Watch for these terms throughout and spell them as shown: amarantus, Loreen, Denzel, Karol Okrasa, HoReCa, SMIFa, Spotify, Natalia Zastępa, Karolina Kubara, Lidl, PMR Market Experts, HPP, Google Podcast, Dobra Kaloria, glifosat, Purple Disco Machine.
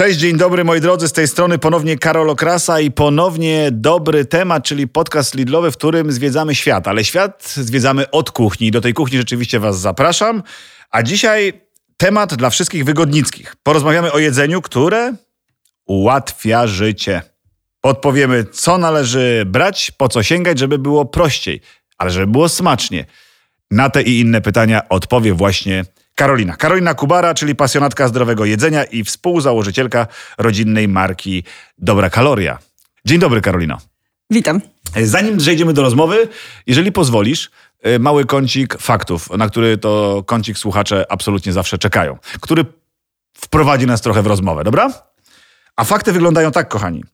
Cześć, dzień dobry moi drodzy, z tej strony ponownie Karol Okrasa i ponownie dobry temat, czyli podcast Lidlowy, w którym zwiedzamy świat, ale świat zwiedzamy od kuchni i do tej kuchni rzeczywiście was zapraszam, a dzisiaj temat dla wszystkich wygodnickich. Porozmawiamy o jedzeniu, które ułatwia życie. Podpowiemy, co należy brać, po co sięgać, żeby było prościej, ale żeby było smacznie. Na te i inne pytania odpowie właśnie Karolina Kubara, czyli pasjonatka zdrowego jedzenia i współzałożycielka rodzinnej marki Dobra Kaloria. Dzień dobry, Karolino. Witam. Zanim przejdziemy do rozmowy, jeżeli pozwolisz, mały kącik faktów, na który to kącik słuchacze absolutnie zawsze czekają, który wprowadzi nas trochę w rozmowę, dobra? A fakty wyglądają tak, kochani.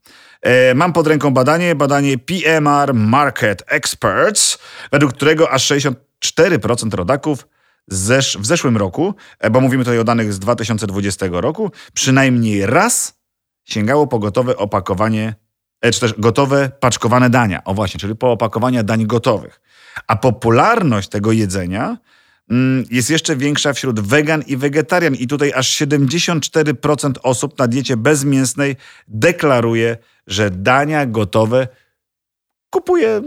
Mam pod ręką badanie PMR Market Experts, według którego aż 64% rodaków w zeszłym roku, bo mówimy tutaj o danych z 2020 roku, przynajmniej raz sięgało po gotowe opakowanie, czy też gotowe paczkowane dania. O właśnie, czyli po opakowania dań gotowych. A popularność tego jedzenia jest jeszcze większa wśród wegan i wegetarian. I tutaj aż 74% osób na diecie bezmięsnej deklaruje, że dania gotowe kupuje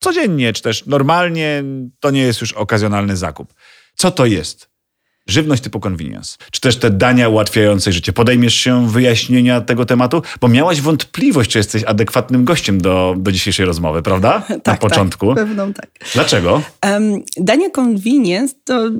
codziennie, czy też normalnie. To nie jest już okazjonalny zakup. Co to jest? Żywność typu convenience. Czy też te dania ułatwiające życie? Podejmiesz się wyjaśnienia tego tematu? Bo miałaś wątpliwość, czy jesteś adekwatnym gościem do dzisiejszej rozmowy, prawda? Tak, na początku. Tak, pewną tak. Dlaczego? Dania convenience to,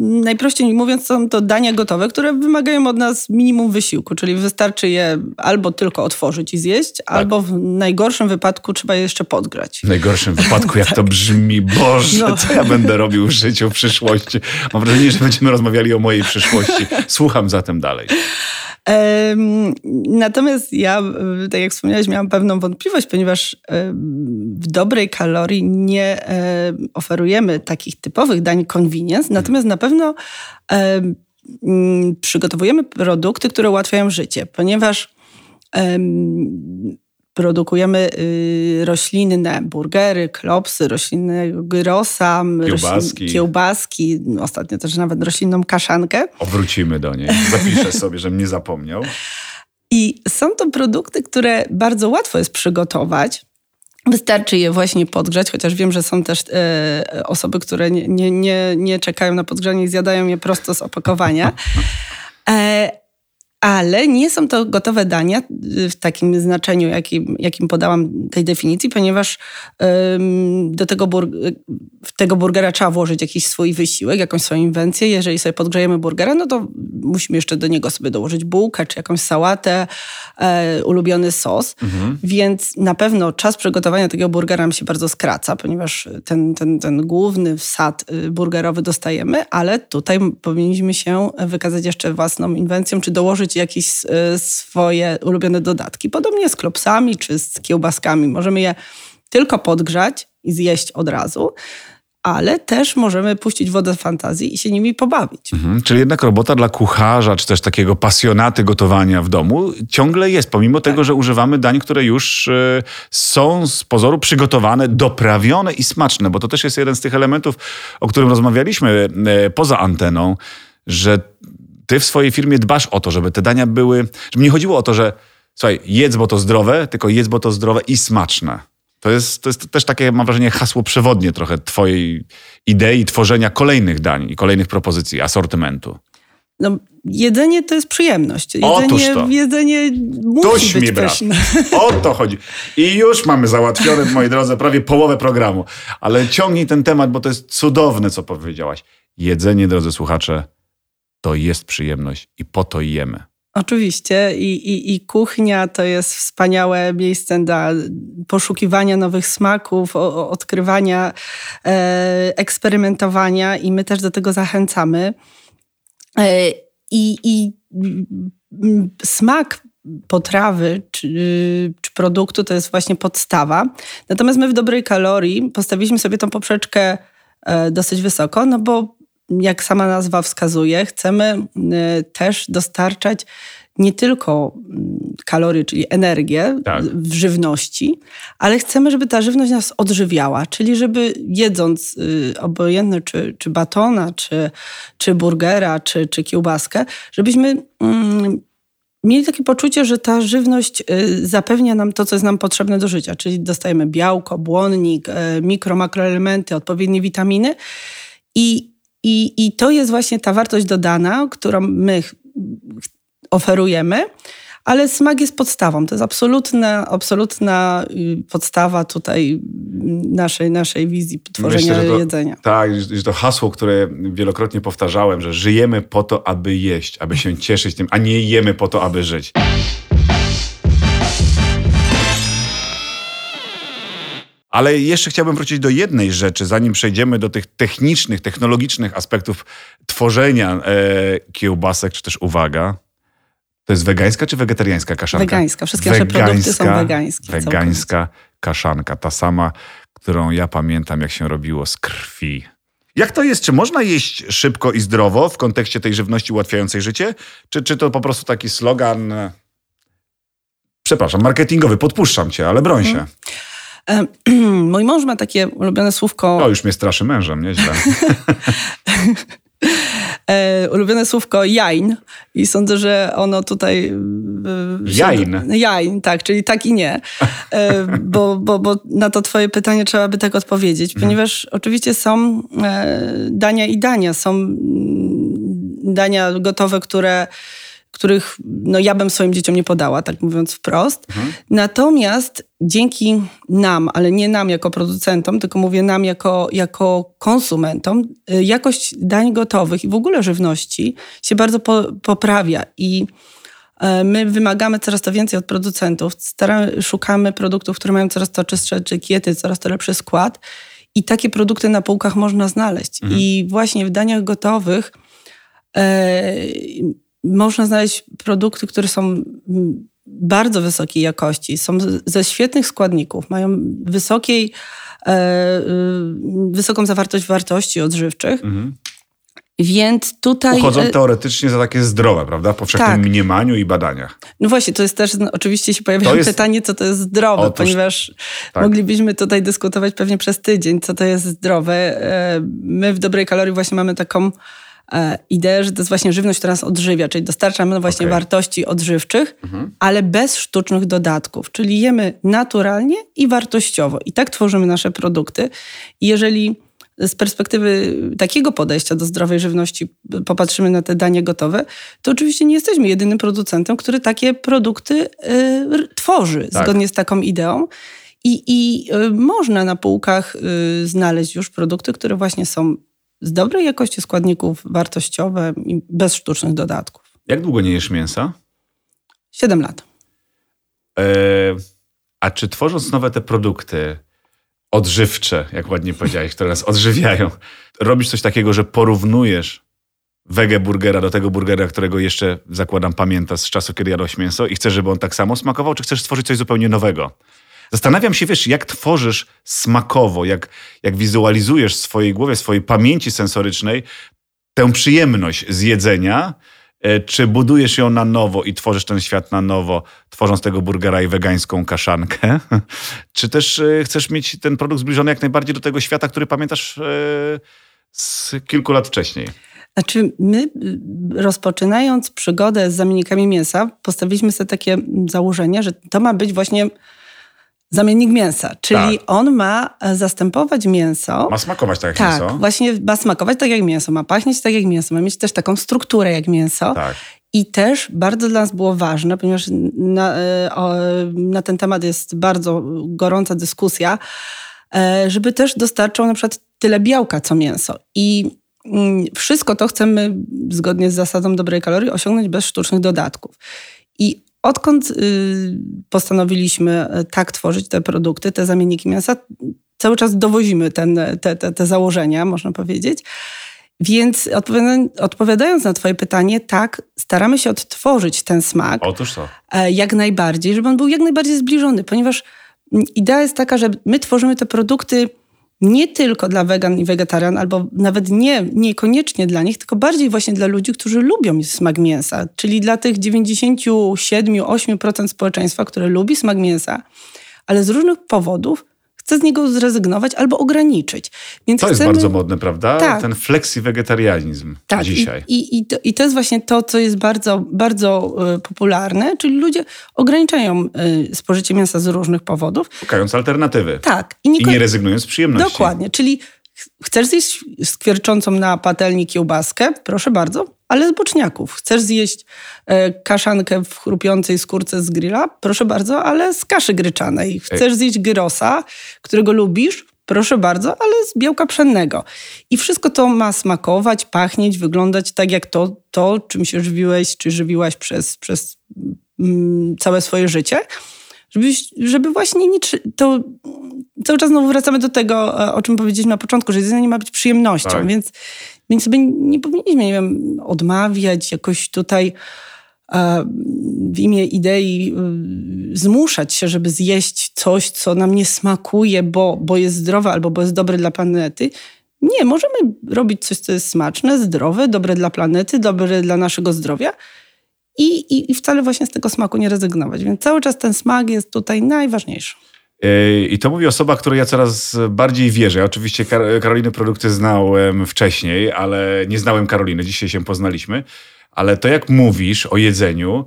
najprościej mówiąc, są to dania gotowe, które wymagają od nas minimum wysiłku, czyli wystarczy je albo tylko otworzyć i zjeść, tak, albo w najgorszym wypadku trzeba je jeszcze podgrać. W najgorszym wypadku, jak tak to brzmi. Boże, no, co ja będę robił w życiu, w przyszłości? Mam wrażenie, że będziemy rozmawiali o mojej przyszłości. Słucham zatem dalej. Natomiast ja, tak jak wspomniałeś, miałam pewną wątpliwość, ponieważ w Dobrej Kalorii nie oferujemy takich typowych dań convenience, natomiast na pewno przygotowujemy produkty, które ułatwiają życie, ponieważ produkujemy roślinne burgery, klopsy, roślinne gyrosa, kiełbaski, ostatnio też nawet roślinną kaszankę. Wrócimy do niej. Zapiszę sobie, żebym nie zapomniał. I są to produkty, które bardzo łatwo jest przygotować. Wystarczy je właśnie podgrzać, chociaż wiem, że są też osoby, które nie czekają na podgrzanie i zjadają je prosto z opakowania. Ale nie są to gotowe dania w takim znaczeniu, jakim podałam tej definicji, ponieważ do tego burgera trzeba włożyć jakiś swój wysiłek, jakąś swoją inwencję. Jeżeli sobie podgrzejemy burgera, no to musimy jeszcze do niego sobie dołożyć bułkę, czy jakąś sałatę, ulubiony sos. Mhm. Więc na pewno czas przygotowania takiego burgera nam się bardzo skraca, ponieważ ten główny wsad burgerowy dostajemy, ale tutaj powinniśmy się wykazać jeszcze własną inwencją, czy dołożyć jakieś swoje ulubione dodatki. Podobnie z klopsami czy z kiełbaskami. Możemy je tylko podgrzać i zjeść od razu, ale też możemy puścić wodę fantazji i się nimi pobawić. Mhm, czyli jednak robota dla kucharza, czy też takiego pasjonaty gotowania w domu ciągle jest, pomimo tak tego, że używamy dań, które już są z pozoru przygotowane, doprawione i smaczne, bo to też jest jeden z tych elementów, o którym rozmawialiśmy poza anteną, że ty w swojej firmie dbasz o to, żeby te dania były... Żeby nie chodziło o to, że słuchaj, jedz, bo to zdrowe, tylko jedz, bo to zdrowe i smaczne. To jest też takie, mam wrażenie, hasło przewodnie trochę twojej idei tworzenia kolejnych dań i kolejnych propozycji, asortymentu. No, jedzenie to jest przyjemność. Jedzenie musi być pyszne. O to chodzi. I już mamy załatwione, moi drodzy, prawie połowę programu. Ale ciągnij ten temat, bo to jest cudowne, co powiedziałaś. Jedzenie, drodzy słuchacze, to jest przyjemność i po to jemy. Oczywiście i kuchnia to jest wspaniałe miejsce dla poszukiwania nowych smaków, odkrywania, eksperymentowania i my też do tego zachęcamy. I smak potrawy czy produktu to jest właśnie podstawa. Natomiast my w Dobrej Kalorii postawiliśmy sobie tą poprzeczkę dosyć wysoko, no bo jak sama nazwa wskazuje, chcemy też dostarczać nie tylko kalorii, czyli energię w żywności, ale chcemy, żeby ta żywność nas odżywiała, czyli żeby jedząc obojętne czy batona, czy burgera, czy kiełbaskę, żebyśmy mieli takie poczucie, że ta żywność zapewnia nam to, co jest nam potrzebne do życia, czyli dostajemy białko, błonnik, mikro, makroelementy, odpowiednie witaminy i to jest właśnie ta wartość dodana, którą my oferujemy, ale smak jest podstawą, to jest absolutna podstawa tutaj naszej wizji tworzenia jedzenia. Tak, że to hasło, które wielokrotnie powtarzałem, że żyjemy po to, aby jeść, aby się cieszyć tym, a nie jemy po to, aby żyć. Ale jeszcze chciałbym wrócić do jednej rzeczy, zanim przejdziemy do tych technicznych, technologicznych aspektów tworzenia kiełbasek, czy też uwaga, to jest wegańska czy wegetariańska kaszanka? Wegańska. Wszystkie nasze produkty są wegańskie. Wegańska kaszanka. Ta sama, którą ja pamiętam, jak się robiło z krwi. Jak to jest? Czy można jeść szybko i zdrowo w kontekście tej żywności ułatwiającej życie? Czy to po prostu taki slogan, przepraszam, marketingowy, podpuszczam cię, ale broń się. Mój mąż ma takie ulubione słówko... To już mnie straszy mężem, nieźle. Ulubione słówko jajn i sądzę, że ono tutaj... Jajn, tak, czyli tak i nie, bo na to twoje pytanie trzeba by tak odpowiedzieć, ponieważ oczywiście są dania gotowe, których ja bym swoim dzieciom nie podała, tak mówiąc wprost. Natomiast dzięki nam, ale nie nam jako producentom, tylko mówię nam jako konsumentom, jakość dań gotowych i w ogóle żywności się bardzo poprawia i my wymagamy coraz to więcej od producentów. Szukamy produktów, które mają coraz to czystsze etykiety, coraz to lepszy skład i takie produkty na półkach można znaleźć. I właśnie w daniach gotowych można znaleźć produkty, które są bardzo wysokiej jakości, są ze świetnych składników, mają wysoką zawartość wartości odżywczych, więc tutaj... Uchodzą teoretycznie za takie zdrowe, prawda? W powszechnym mniemaniu i badaniach. No właśnie, to jest też, oczywiście się pojawia pytanie, co to jest zdrowe, ponieważ moglibyśmy tutaj dyskutować pewnie przez tydzień, co to jest zdrowe. My w Dobrej Kalorii właśnie mamy taką ideę, że to jest właśnie żywność, która nas odżywia, czyli dostarczamy właśnie wartości odżywczych, ale bez sztucznych dodatków, czyli jemy naturalnie i wartościowo. I tak tworzymy nasze produkty. I jeżeli z perspektywy takiego podejścia do zdrowej żywności popatrzymy na te dania gotowe, to oczywiście nie jesteśmy jedynym producentem, który takie produkty tworzy zgodnie z taką ideą. I można na półkach znaleźć już produkty, które właśnie są z dobrej jakości składników, wartościowe i bez sztucznych dodatków. Jak długo nie jesz mięsa? 7 lat. A czy tworząc nowe te produkty odżywcze, jak ładnie powiedziałeś, które nas odżywiają, robisz coś takiego, że porównujesz wege burgera do tego burgera, którego jeszcze, zakładam, pamiętasz z czasu, kiedy jadłeś mięso i chcesz, żeby on tak samo smakował, czy chcesz stworzyć coś zupełnie nowego? Zastanawiam się, wiesz, jak tworzysz smakowo, jak wizualizujesz w swojej głowie, w swojej pamięci sensorycznej tę przyjemność z jedzenia, czy budujesz ją na nowo i tworzysz ten świat na nowo, tworząc tego burgera i wegańską kaszankę, czy też chcesz mieć ten produkt zbliżony jak najbardziej do tego świata, który pamiętasz z kilku lat wcześniej? Znaczy my, rozpoczynając przygodę z zamiennikami mięsa, postawiliśmy sobie takie założenie, że to ma być właśnie zamiennik mięsa, czyli on ma zastępować mięso. Ma smakować tak jak mięso. Tak, właśnie ma smakować tak jak mięso, ma pachnieć tak jak mięso, ma mieć też taką strukturę jak mięso. Tak. I też bardzo dla nas było ważne, ponieważ na ten temat jest bardzo gorąca dyskusja, żeby też dostarczał na przykład tyle białka co mięso. I wszystko to chcemy, zgodnie z zasadą Dobrej Kalorii, osiągnąć bez sztucznych dodatków. I odkąd postanowiliśmy tak tworzyć te produkty, te zamienniki mięsa, cały czas dowozimy te założenia, można powiedzieć. Więc odpowiadając na twoje pytanie, tak, staramy się odtworzyć ten smak. Otóż to. Jak najbardziej, żeby on był jak najbardziej zbliżony, ponieważ idea jest taka, że my tworzymy te produkty nie tylko dla wegan i wegetarian, albo nawet niekoniecznie dla nich, tylko bardziej właśnie dla ludzi, którzy lubią smak mięsa, czyli dla tych 97-8% społeczeństwa, które lubi smak mięsa, ale z różnych powodów chce z niego zrezygnować albo ograniczyć. Więc to jest bardzo modne, prawda? Tak. Ten flexi-wegetarianizm dzisiaj. I to jest właśnie to, co jest bardzo, bardzo popularne, czyli ludzie ograniczają spożycie mięsa z różnych powodów. Szukając alternatywy. Tak. I nie rezygnując z przyjemności. Dokładnie, czyli chcesz zjeść skwierczącą na patelni kiełbaskę? Proszę bardzo, ale z boczniaków. Chcesz zjeść kaszankę w chrupiącej skórce z grilla? Proszę bardzo, ale z kaszy gryczanej. Chcesz zjeść gyrosa, którego lubisz? Proszę bardzo, ale z białka pszennego. I wszystko to ma smakować, pachnieć, wyglądać tak jak to czym się żywiłeś, czy żywiłaś przez całe swoje życie. Żeby właśnie to cały czas znowu wracamy do tego, o czym powiedzieliśmy na początku, że jedzenie ma być przyjemnością, tak. Więc sobie nie powinniśmy, nie wiem, odmawiać, jakoś tutaj w imię idei zmuszać się, żeby zjeść coś, co nam nie smakuje, bo jest zdrowe albo bo jest dobre dla planety. Nie, możemy robić coś, co jest smaczne, zdrowe, dobre dla planety, dobre dla naszego zdrowia. I wcale właśnie z tego smaku nie rezygnować. Więc cały czas ten smak jest tutaj najważniejszy. I to mówi osoba, której ja coraz bardziej wierzę. Ja oczywiście Karoliny produkty znałem wcześniej, ale nie znałem Karoliny. Dzisiaj się poznaliśmy. Ale to, jak mówisz o jedzeniu,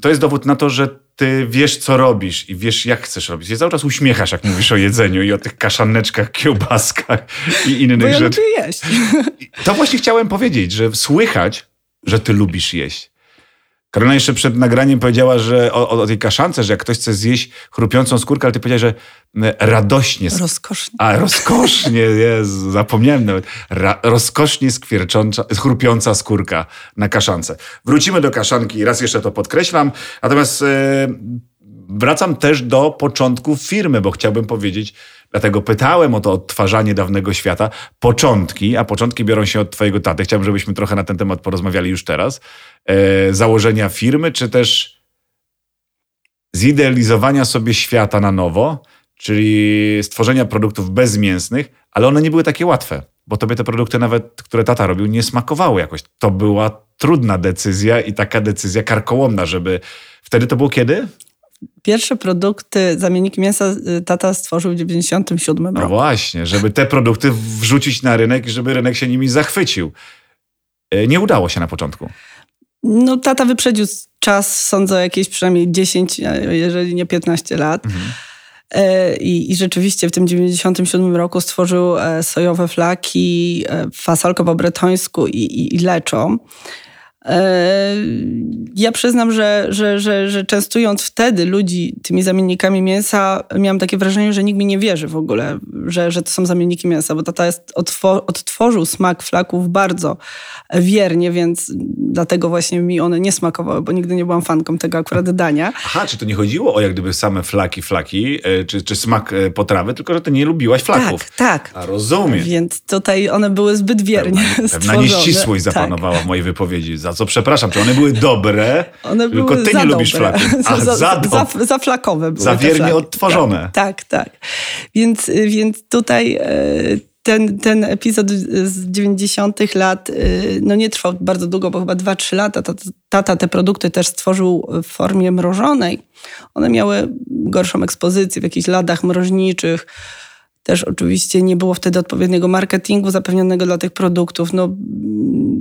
to jest dowód na to, że ty wiesz, co robisz i wiesz, jak chcesz robić. Ty cały czas uśmiechasz, jak mówisz o jedzeniu i o tych kaszaneczkach, kiełbaskach i innych rzeczy. Bo ja lubię jeść. To właśnie chciałem powiedzieć, że słychać, że ty lubisz jeść. Karolina jeszcze przed nagraniem powiedziała, że o tej kaszance, że jak ktoś chce zjeść chrupiącą skórkę, ale ty powiedziałeś, że radośnie... Rozkosznie. Rozkosznie, Jezu, zapomniałem nawet. Rozkosznie chrupiąca skórka na kaszance. Wrócimy do kaszanki, raz jeszcze to podkreślam. Natomiast wracam też do początku firmy, bo chciałbym powiedzieć, dlatego pytałem o to odtwarzanie dawnego świata. Początki biorą się od twojego taty. Chciałbym, żebyśmy trochę na ten temat porozmawiali już teraz. Założenia firmy, czy też zidealizowania sobie świata na nowo, czyli stworzenia produktów bezmięsnych, ale one nie były takie łatwe, bo tobie te produkty nawet, które tata robił, nie smakowały jakoś. To była trudna decyzja i taka decyzja karkołomna, żeby... Wtedy to było kiedy? Pierwsze produkty, zamienniki mięsa tata stworzył w 1997 roku. No właśnie, żeby te produkty wrzucić na rynek i żeby rynek się nimi zachwycił. Nie udało się na początku. No tata wyprzedził czas, sądzę, o jakieś przynajmniej 10, jeżeli nie 15 lat. Mhm. I rzeczywiście w tym 1997 roku stworzył sojowe flaki, fasolkę po bretońsku i leczą. Ja przyznam, że częstując wtedy ludzi tymi zamiennikami mięsa, miałam takie wrażenie, że nikt mi nie wierzy w ogóle, że to są zamienniki mięsa, bo tata odtworzył smak flaków bardzo wiernie, więc dlatego właśnie mi one nie smakowały, bo nigdy nie byłam fanką tego akurat dania. Aha, czy to nie chodziło o jak gdyby same flaki, czy smak potrawy, tylko że ty nie lubiłaś flaków. Tak. A rozumiem. Więc tutaj one były zbyt wiernie stworzone. Pewna nieścisłość zapanowała w mojej wypowiedzi. Co przepraszam, czy one były dobre, one tylko były ty nie lubisz flaków. Za flakowe były. Za wiernie odtworzone. Tak. Więc tutaj ten epizod z 90-tych lat nie trwał bardzo długo, bo chyba 2-3 lata. Tata te produkty też stworzył w formie mrożonej. One miały gorszą ekspozycję w jakichś ladach mroźniczych. Też oczywiście nie było wtedy odpowiedniego marketingu zapewnionego dla tych produktów.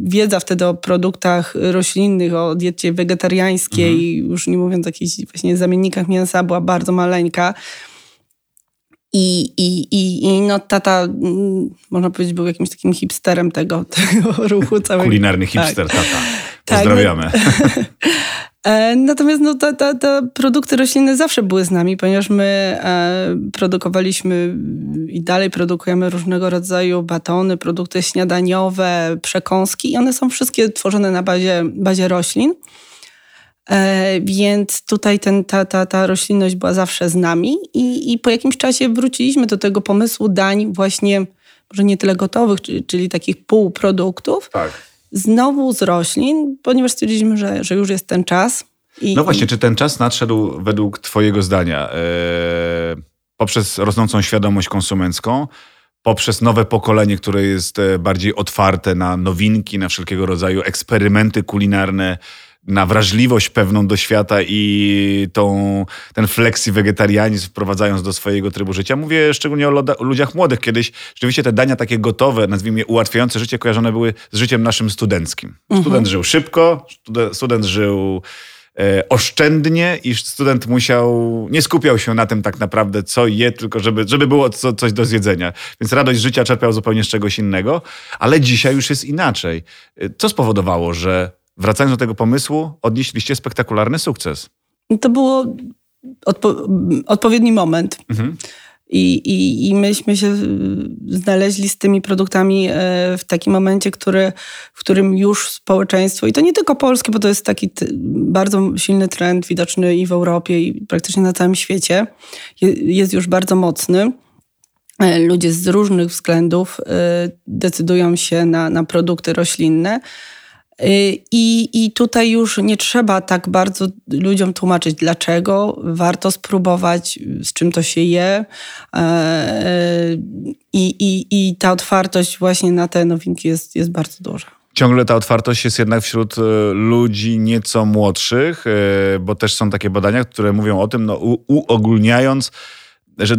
Wiedza wtedy o produktach roślinnych, o diecie wegetariańskiej, już nie mówiąc o jakichś właśnie zamiennikach mięsa, była bardzo maleńka. Tata, można powiedzieć, był jakimś takim hipsterem tego ruchu całego. Kulinarny hipster tata. Pozdrawiamy. Natomiast te produkty roślinne zawsze były z nami, ponieważ my produkowaliśmy i dalej produkujemy różnego rodzaju batony, produkty śniadaniowe, przekąski i one są wszystkie tworzone na bazie roślin. Więc tutaj ta roślinność była zawsze z nami i po jakimś czasie wróciliśmy do tego pomysłu dań właśnie, może nie tyle gotowych, czyli takich półproduktów. Tak. Znowu z roślin, ponieważ stwierdziliśmy, że już jest ten czas. Czy ten czas nadszedł według twojego zdania poprzez rosnącą świadomość konsumencką, poprzez nowe pokolenie, które jest bardziej otwarte na nowinki, na wszelkiego rodzaju eksperymenty kulinarne, na wrażliwość pewną do świata i ten flexi-wegetarianizm wprowadzając do swojego trybu życia. Mówię szczególnie o ludziach młodych. Kiedyś rzeczywiście te dania takie gotowe, nazwijmy je ułatwiające życie, kojarzone były z życiem naszym studenckim. Student żył szybko, student żył oszczędnie i student nie skupiał się na tym tak naprawdę, co je, tylko żeby było coś do zjedzenia. Więc radość życia czerpiał zupełnie z czegoś innego. Ale dzisiaj już jest inaczej. Co spowodowało, że wracając do tego pomysłu, odnieśliście spektakularny sukces? To było odpowiedni moment. Mhm. I myśmy się znaleźli z tymi produktami w takim momencie, w którym już społeczeństwo, i to nie tylko polskie, bo to jest taki bardzo silny trend widoczny i w Europie, i praktycznie na całym świecie, jest już bardzo mocny. Ludzie z różnych względów decydują się na produkty roślinne. I tutaj już nie trzeba tak bardzo ludziom tłumaczyć, dlaczego warto spróbować, z czym to się je. I ta otwartość właśnie na te nowinki jest bardzo duża. Ciągle ta otwartość jest jednak wśród ludzi nieco młodszych, bo też są takie badania, które mówią o tym, uogólniając, że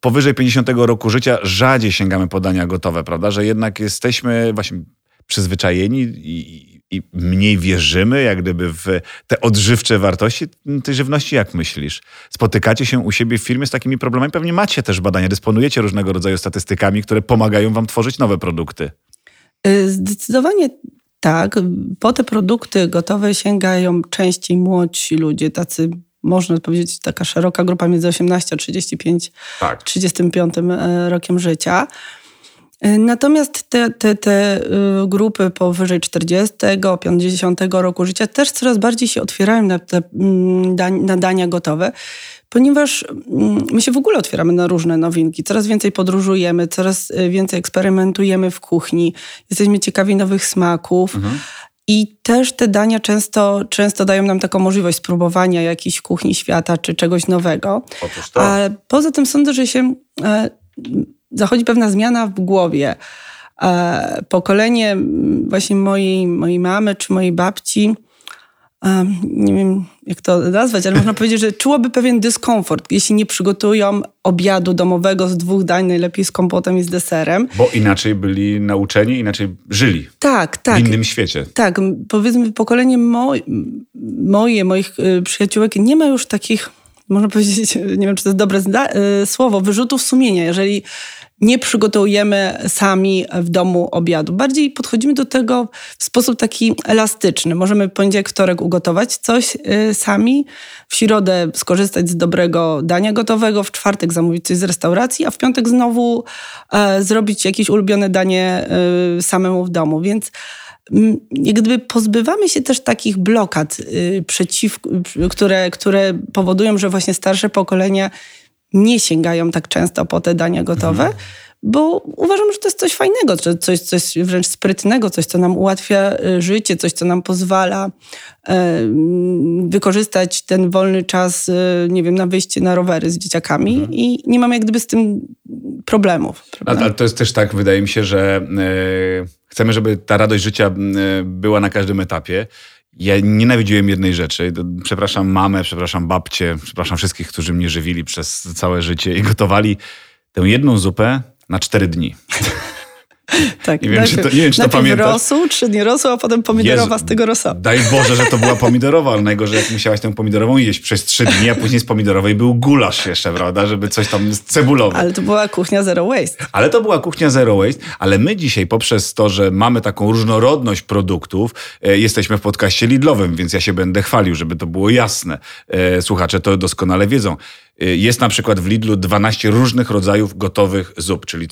powyżej 50 roku życia rzadziej sięgamy po dania gotowe, prawda? Że jednak jesteśmy właśnie przyzwyczajeni i mniej wierzymy jak gdyby w te odżywcze wartości tej żywności. Jak myślisz? Spotykacie się u siebie w firmie z takimi problemami? Pewnie macie też badania, dysponujecie różnego rodzaju statystykami, które pomagają wam tworzyć nowe produkty. Zdecydowanie tak. Po te produkty gotowe sięgają częściej młodsi ludzie, tacy, można powiedzieć, taka szeroka grupa między 18 a 35, tak. 35 rokiem życia. Natomiast te grupy powyżej 40, 50 roku życia też coraz bardziej się otwierają na dania gotowe, ponieważ my się w ogóle otwieramy na różne nowinki. Coraz więcej podróżujemy, coraz więcej eksperymentujemy w kuchni. Jesteśmy ciekawi nowych smaków. Mhm. I też te dania często dają nam taką możliwość spróbowania jakiejś kuchni świata czy czegoś nowego. A poza tym sądzę, że się... zachodzi pewna zmiana w głowie. Pokolenie właśnie mojej mamy czy mojej babci, nie wiem jak to nazwać, ale można powiedzieć, że czułoby pewien dyskomfort, jeśli nie przygotują obiadu domowego z 2 dań, najlepiej z kompotem i z deserem. Bo inaczej byli nauczeni, inaczej żyli. Tak. W innym świecie. Tak, powiedzmy pokolenie moich przyjaciółek nie ma już takich... Można powiedzieć, nie wiem, czy to jest dobre słowo, wyrzutów sumienia, jeżeli nie przygotujemy sami w domu obiadu. Bardziej podchodzimy do tego w sposób taki elastyczny. Możemy poniedziałek, wtorek ugotować coś sami, w środę skorzystać z dobrego dania gotowego, w czwartek zamówić coś z restauracji, a w piątek znowu zrobić jakieś ulubione danie samemu w domu. Więc jak gdyby pozbywamy się też takich blokad, które powodują, że właśnie starsze pokolenia nie sięgają tak często po te dania gotowe, bo uważam, że to jest coś fajnego, coś wręcz sprytnego, coś, co nam ułatwia życie, coś, co nam pozwala wykorzystać ten wolny czas, nie wiem, na wyjście na rowery z dzieciakami i nie mamy jak gdyby z tym problemów. Ale to jest też tak, wydaje mi się, że chcemy, żeby ta radość życia była na każdym etapie. Ja nienawidziłem jednej rzeczy. Przepraszam mamę, przepraszam babcię, przepraszam wszystkich, którzy mnie żywili przez całe życie i gotowali tę jedną zupę na 4 dni. Tak, nie wiem, czy to pamiętasz. Rosół, 3 dni rosół, a potem pomidorowa. Jezu, z tego rosoła. Daj Boże, że to była pomidorowa, ale najgorzej, jak musiałaś tę pomidorową jeść przez 3 dni, a później z pomidorowej był gulasz jeszcze, prawda, żeby coś tam cebulowe. Ale to była kuchnia zero waste. Ale my dzisiaj poprzez to, że mamy taką różnorodność produktów, jesteśmy w podcaście Lidlowym, więc ja się będę chwalił, żeby to było jasne. Słuchacze to doskonale wiedzą. Jest na przykład w Lidlu 12 różnych rodzajów gotowych zup, czyli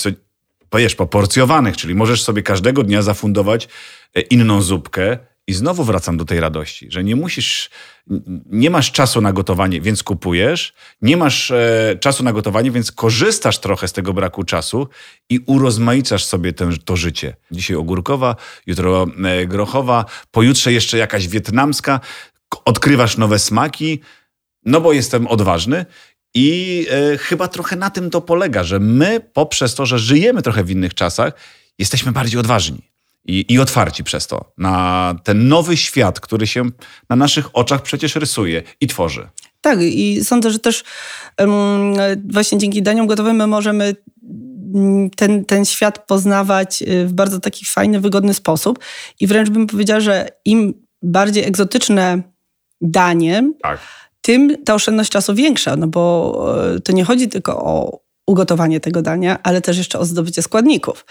poporcjowanych, czyli możesz sobie każdego dnia zafundować inną zupkę i znowu wracam do tej radości, że nie masz czasu na gotowanie, więc kupujesz, nie masz czasu na gotowanie, więc korzystasz trochę z tego braku czasu i urozmaicasz sobie to życie. Dzisiaj ogórkowa, jutro grochowa, pojutrze jeszcze jakaś wietnamska, odkrywasz nowe smaki, no bo jestem odważny. I chyba trochę na tym to polega, że my poprzez to, że żyjemy trochę w innych czasach, jesteśmy bardziej odważni. i otwarci przez to na ten nowy świat, który się na naszych oczach przecież rysuje i tworzy. Tak, i sądzę, że też właśnie dzięki daniom gotowym my możemy ten świat poznawać w bardzo taki fajny, wygodny sposób. I wręcz bym powiedziała, że im bardziej egzotyczne danie, tak, tym ta oszczędność czasu większa, no bo to nie chodzi tylko o ugotowanie tego dania, ale też jeszcze o zdobycie składników.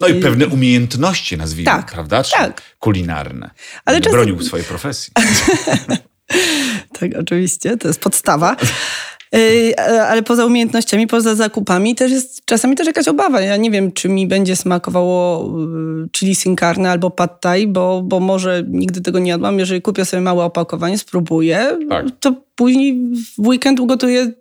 No i pewne umiejętności, nazwijmy, tak, prawda? Czy tak. Kulinarne. Ale czasem... bronił swojej profesji. Tak, oczywiście. To jest podstawa. Ale poza umiejętnościami, poza zakupami też jest czasami też jakaś obawa. Ja nie wiem, czy mi będzie smakowało chili sin carne albo pad thai, bo może nigdy tego nie jadłam. Jeżeli kupię sobie małe opakowanie, spróbuję, tak, to później w weekend ugotuję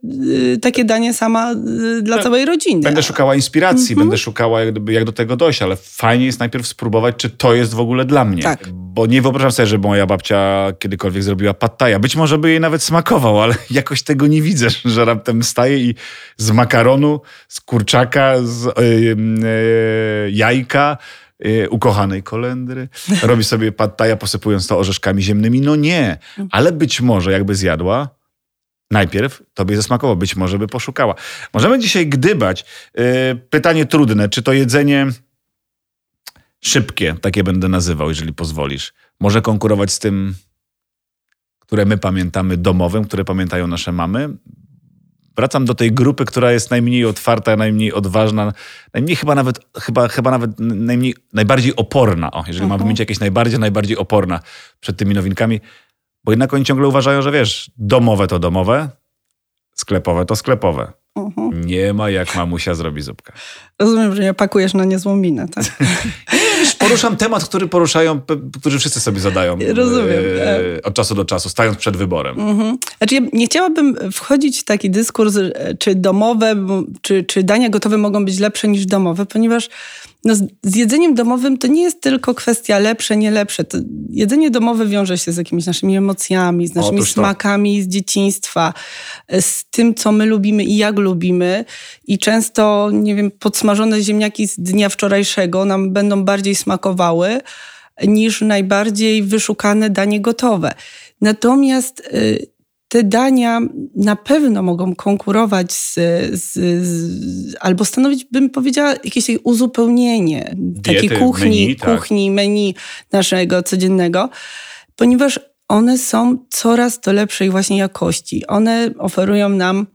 takie danie sama dla całej rodziny. Będę szukała inspiracji, będę szukała jak do tego dojść, ale fajnie jest najpierw spróbować, czy to jest w ogóle dla mnie. Tak. Bo nie wyobrażam sobie, żeby moja babcia kiedykolwiek zrobiła pad thaia. Być może by jej nawet smakował, ale jakoś tego nie widzę, że raptem staję i z makaronu, z kurczaka, z jajka, ukochanej kolendry, robi sobie pad thaia, posypując to orzeszkami ziemnymi. No nie, ale być może jakby zjadła, najpierw tobie zasmakowało, być może by poszukała. Możemy dzisiaj gdybać. Pytanie trudne, czy to jedzenie szybkie, takie będę nazywał, jeżeli pozwolisz, może konkurować z tym, które my pamiętamy domowym, które pamiętają nasze mamy? Wracam do tej grupy, która jest najmniej otwarta, najmniej odważna, najmniej chyba nawet najbardziej oporna. O, jeżeli mam mieć jakieś najbardziej oporna przed tymi nowinkami, bo jednak oni ciągle uważają, że wiesz, domowe to domowe, sklepowe to sklepowe. Nie ma jak mamusia zrobi zupkę. Rozumiem, że nie pakujesz na niezłą minę, tak? Poruszam temat, który poruszają, którzy wszyscy sobie zadają. Rozumiem. Od czasu do czasu, stając przed wyborem. Znaczy, ja nie chciałabym wchodzić w taki dyskurs, czy domowe, czy dania gotowe mogą być lepsze niż domowe, ponieważ no, z jedzeniem domowym to nie jest tylko kwestia lepsze, nie lepsze. To jedzenie domowe wiąże się z jakimiś naszymi emocjami, z naszymi smakami z dzieciństwa, z tym, co my lubimy i jak lubimy. I często, nie wiem, podsmażone ziemniaki z dnia wczorajszego nam będą bardziej smakowały niż najbardziej wyszukane danie gotowe. Natomiast te dania na pewno mogą konkurować albo stanowić, bym powiedziała, jakieś uzupełnienie takiej kuchni, menu naszego codziennego, ponieważ one są coraz to lepszej właśnie jakości. One oferują nam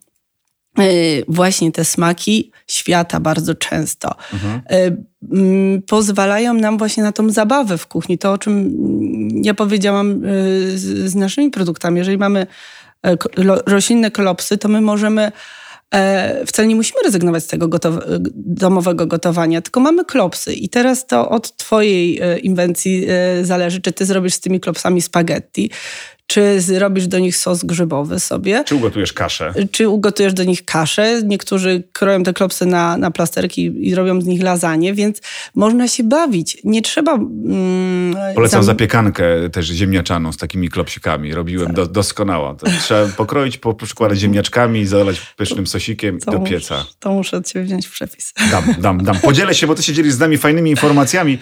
właśnie te smaki świata bardzo często. Pozwalają nam właśnie na tą zabawę w kuchni. To, o czym ja powiedziałam z naszymi produktami. Jeżeli mamy roślinne klopsy, to my możemy, wcale nie musimy rezygnować z tego domowego gotowania, tylko mamy klopsy i teraz to od twojej inwencji zależy, czy ty zrobisz z tymi klopsami spaghetti, czy zrobisz do nich sos grzybowy sobie. Czy ugotujesz kaszę. Niektórzy kroją te klopsy na plasterki i robią z nich lasagne, więc można się bawić. Nie trzeba... Polecam zapiekankę też ziemniaczaną z takimi klopsikami. Robiłem doskonała. Trzeba pokroić, przykładać ziemniaczkami, zalać pysznym sosikiem i do pieca. To muszę od ciebie wziąć w przepis. Dam. Podzielę się, bo ty się dzielisz z nami fajnymi informacjami.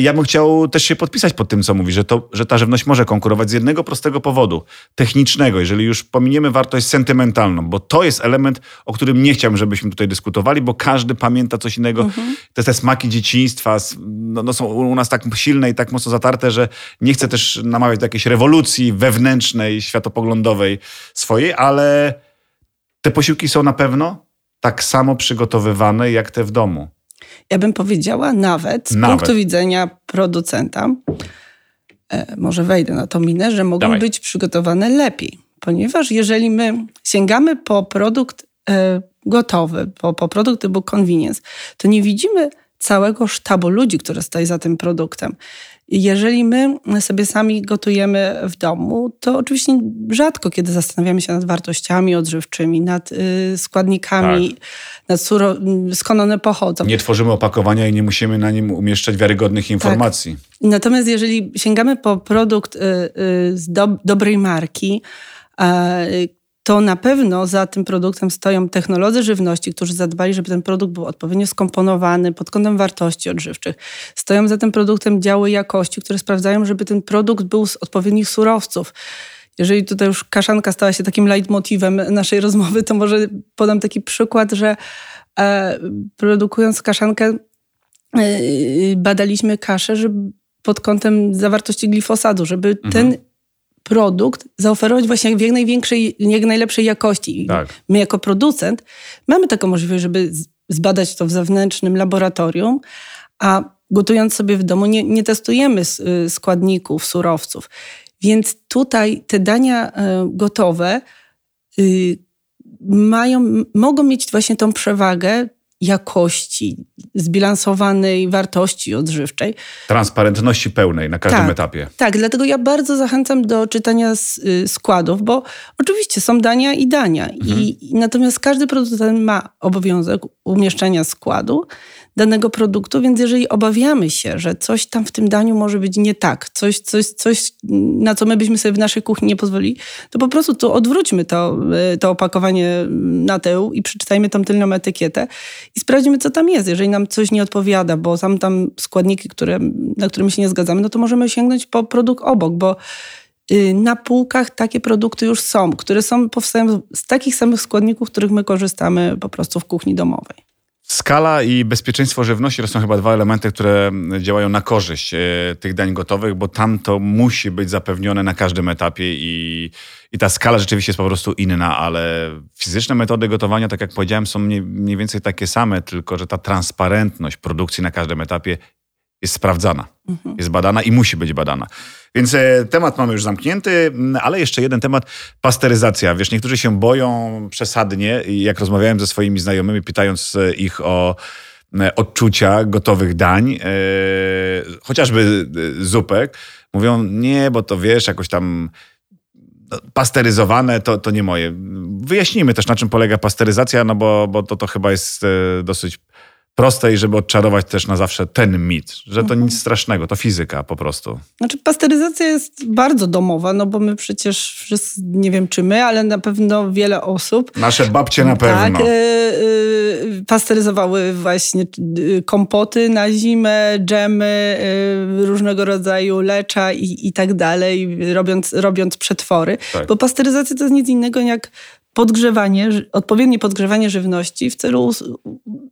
Ja bym chciał też się podpisać pod tym, co mówisz, że ta żywność może konkurować z jednego prostego powodu technicznego, jeżeli już pominiemy wartość sentymentalną, bo to jest element, o którym nie chciałbym, żebyśmy tutaj dyskutowali, bo każdy pamięta coś innego. Te smaki dzieciństwa są u nas tak silne i tak mocno zatarte, że nie chcę też namawiać do jakiejś rewolucji wewnętrznej, światopoglądowej swojej, ale te posiłki są na pewno tak samo przygotowywane jak te w domu. Ja bym powiedziała nawet. Punktu widzenia producenta, może wejdę na tą minę, że mogą być przygotowane lepiej. Ponieważ jeżeli my sięgamy po produkt gotowy, po produkt typu convenience, to nie widzimy całego sztabu ludzi, który stoi za tym produktem. Jeżeli my sobie sami gotujemy w domu, to oczywiście rzadko kiedy zastanawiamy się nad wartościami odżywczymi, nad składnikami, nad skąd one pochodzą. Nie tworzymy opakowania i nie musimy na nim umieszczać wiarygodnych informacji. Tak. Natomiast jeżeli sięgamy po produkt z dobrej marki, to na pewno za tym produktem stoją technolodzy żywności, którzy zadbali, żeby ten produkt był odpowiednio skomponowany pod kątem wartości odżywczych. Stoją za tym produktem działy jakości, które sprawdzają, żeby ten produkt był z odpowiednich surowców. Jeżeli tutaj już kaszanka stała się takim leitmotivem naszej rozmowy, to może podam taki przykład, że produkując kaszankę badaliśmy kaszę pod kątem zawartości glifosatu, żeby ten produkt zaoferować właśnie w jak największej, jak najlepszej jakości. Tak. My jako producent mamy taką możliwość, żeby zbadać to w zewnętrznym laboratorium, a gotując sobie w domu nie testujemy składników, surowców. Więc tutaj te dania gotowe mogą mieć właśnie tą przewagę jakości, zbilansowanej wartości odżywczej. Transparentności pełnej na każdym etapie. Tak, dlatego ja bardzo zachęcam do czytania składów, bo oczywiście są dania i dania. I natomiast każdy producent ma obowiązek umieszczenia składu danego produktu, więc jeżeli obawiamy się, że coś tam w tym daniu może być nie tak, coś na co my byśmy sobie w naszej kuchni nie pozwolili, to po prostu to odwróćmy to opakowanie na tył i przeczytajmy tą tylną etykietę i sprawdźmy, co tam jest. Jeżeli nam coś nie odpowiada, bo są tam składniki, na którymi się nie zgadzamy, no to możemy sięgnąć po produkt obok, bo na półkach takie produkty już są, które powstają z takich samych składników, których my korzystamy po prostu w kuchni domowej. Skala i bezpieczeństwo żywności to są chyba dwa elementy, które działają na korzyść tych dań gotowych, bo tam to musi być zapewnione na każdym etapie i ta skala rzeczywiście jest po prostu inna, ale fizyczne metody gotowania, tak jak powiedziałem, są mniej więcej takie same, tylko że ta transparentność produkcji na każdym etapie jest sprawdzana, jest badana i musi być badana. Więc temat mamy już zamknięty, ale jeszcze jeden temat, pasteryzacja. Wiesz, niektórzy się boją przesadnie i jak rozmawiałem ze swoimi znajomymi, pytając ich o odczucia gotowych dań, chociażby zupek, mówią, nie, bo to wiesz, jakoś tam pasteryzowane, to nie moje. Wyjaśnijmy też, na czym polega pasteryzacja, no bo to chyba jest dosyć proste i żeby odczarować też na zawsze ten mit, że to nic strasznego, to fizyka po prostu. Znaczy pasteryzacja jest bardzo domowa, no bo my przecież wszyscy, nie wiem czy my, ale na pewno wiele osób. Nasze babcie na pewno. Tak, pasteryzowały właśnie kompoty na zimę, dżemy, różnego rodzaju lecza i tak dalej, robiąc przetwory. Tak. Bo pasteryzacja to jest nic innego jak odpowiednie podgrzewanie żywności w celu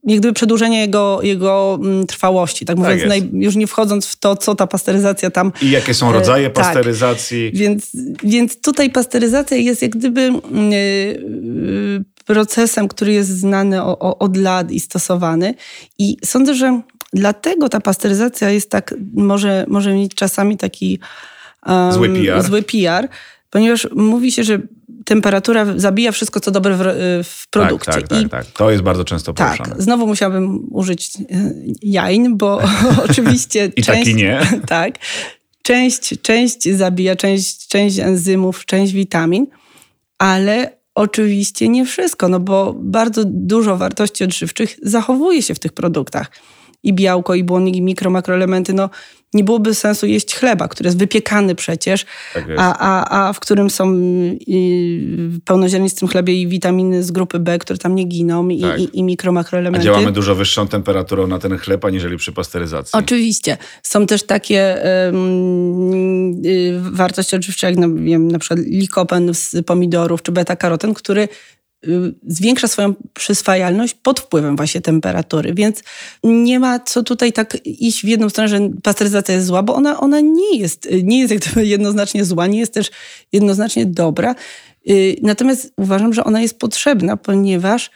jak gdyby przedłużenia jego trwałości. Tak mówiąc, tak już nie wchodząc w to, co ta pasteryzacja tam... I jakie są rodzaje pasteryzacji. Tak. Więc tutaj pasteryzacja jest jak gdyby procesem, który jest znany od lat i stosowany. I sądzę, że dlatego ta pasteryzacja jest tak, może mieć czasami taki zły PR, ponieważ mówi się, że temperatura zabija wszystko, co dobre w produkcie. Tak. To jest bardzo często poruszane. Tak, znowu musiałabym użyć jajn, bo oczywiście... I część, taki nie. Tak. Część zabija, część enzymów, część witamin, ale oczywiście nie wszystko, no bo bardzo dużo wartości odżywczych zachowuje się w tych produktach. I białko, i błonnik, i makroelementy, no nie byłoby sensu jeść chleba, który jest wypiekany przecież, tak jest. A w którym są w pełnoziarnistym chlebie i witaminy z grupy B, które tam nie giną, tak. i makroelementy. A działamy dużo wyższą temperaturą na ten chleb, aniżeli przy pasteryzacji. Oczywiście. Są też takie wartości odżywcze, jak na przykład likopen z pomidorów, czy beta-karoten, który zwiększa swoją przyswajalność pod wpływem właśnie temperatury, więc nie ma co tutaj tak iść w jedną stronę, że pasteryzacja jest zła, bo ona nie jest jak to jednoznacznie zła, nie jest też jednoznacznie dobra. Natomiast uważam, że ona jest potrzebna, ponieważ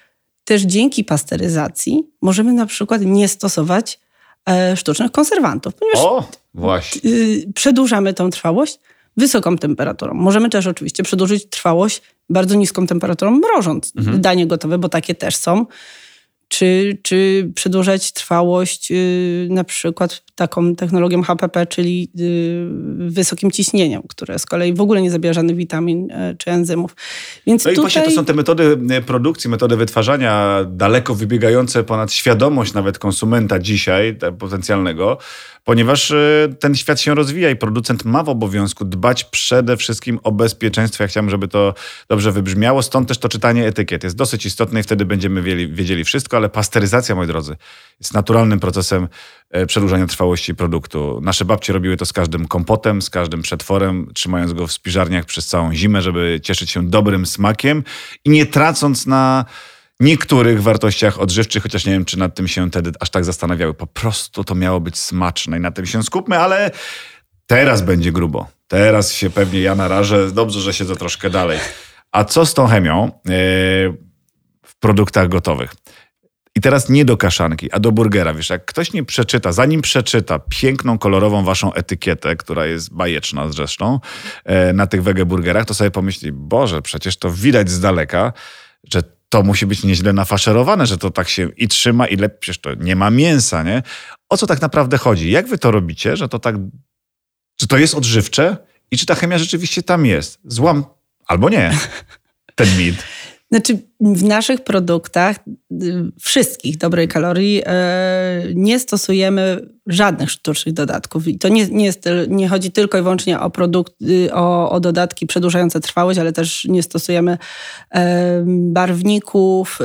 też dzięki pasteryzacji możemy na przykład nie stosować sztucznych konserwantów, ponieważ przedłużamy tą trwałość wysoką temperaturą. Możemy też oczywiście przedłużyć trwałość bardzo niską temperaturą, mrożąc danie gotowe, bo takie też są. czy przedłużać trwałość na przykład taką technologią HPP, czyli wysokim ciśnieniem, które z kolei w ogóle nie zabiera żadnych witamin czy enzymów. Więc no i właśnie to są te metody produkcji, metody wytwarzania daleko wybiegające ponad świadomość nawet konsumenta dzisiaj potencjalnego, ponieważ ten świat się rozwija i producent ma w obowiązku dbać przede wszystkim o bezpieczeństwo. Ja chciałem, żeby to dobrze wybrzmiało, stąd też to czytanie etykiet jest dosyć istotne i wtedy będziemy wiedzieli wszystko, ale pasteryzacja, moi drodzy, jest naturalnym procesem przedłużania trwałości produktu. Nasze babcie robiły to z każdym kompotem, z każdym przetworem, trzymając go w spiżarniach przez całą zimę, żeby cieszyć się dobrym smakiem i nie tracąc na niektórych wartościach odżywczych, chociaż nie wiem, czy nad tym się wtedy aż tak zastanawiały. Po prostu to miało być smaczne i na tym się skupmy, ale teraz będzie grubo. Teraz się pewnie ja narażę. Dobrze, że siedzę troszkę dalej. A co z tą chemią w produktach gotowych? I teraz nie do kaszanki, a do burgera. Wiesz, jak ktoś nie przeczyta, zanim przeczyta piękną, kolorową waszą etykietę, która jest bajeczna zresztą, na tych wege burgerach, to sobie pomyśli, Boże, przecież to widać z daleka, że to musi być nieźle nafaszerowane, że to tak się i trzyma, i lepiej, przecież to nie ma mięsa, nie? O co tak naprawdę chodzi? Jak wy to robicie, że to tak... Czy to jest odżywcze? I czy ta chemia rzeczywiście tam jest? Złam albo nie ten mit. Znaczy w naszych produktach, wszystkich dobrej kalorii, nie stosujemy żadnych sztucznych dodatków. I to nie chodzi tylko i wyłącznie o o dodatki przedłużające trwałość, ale też nie stosujemy barwników,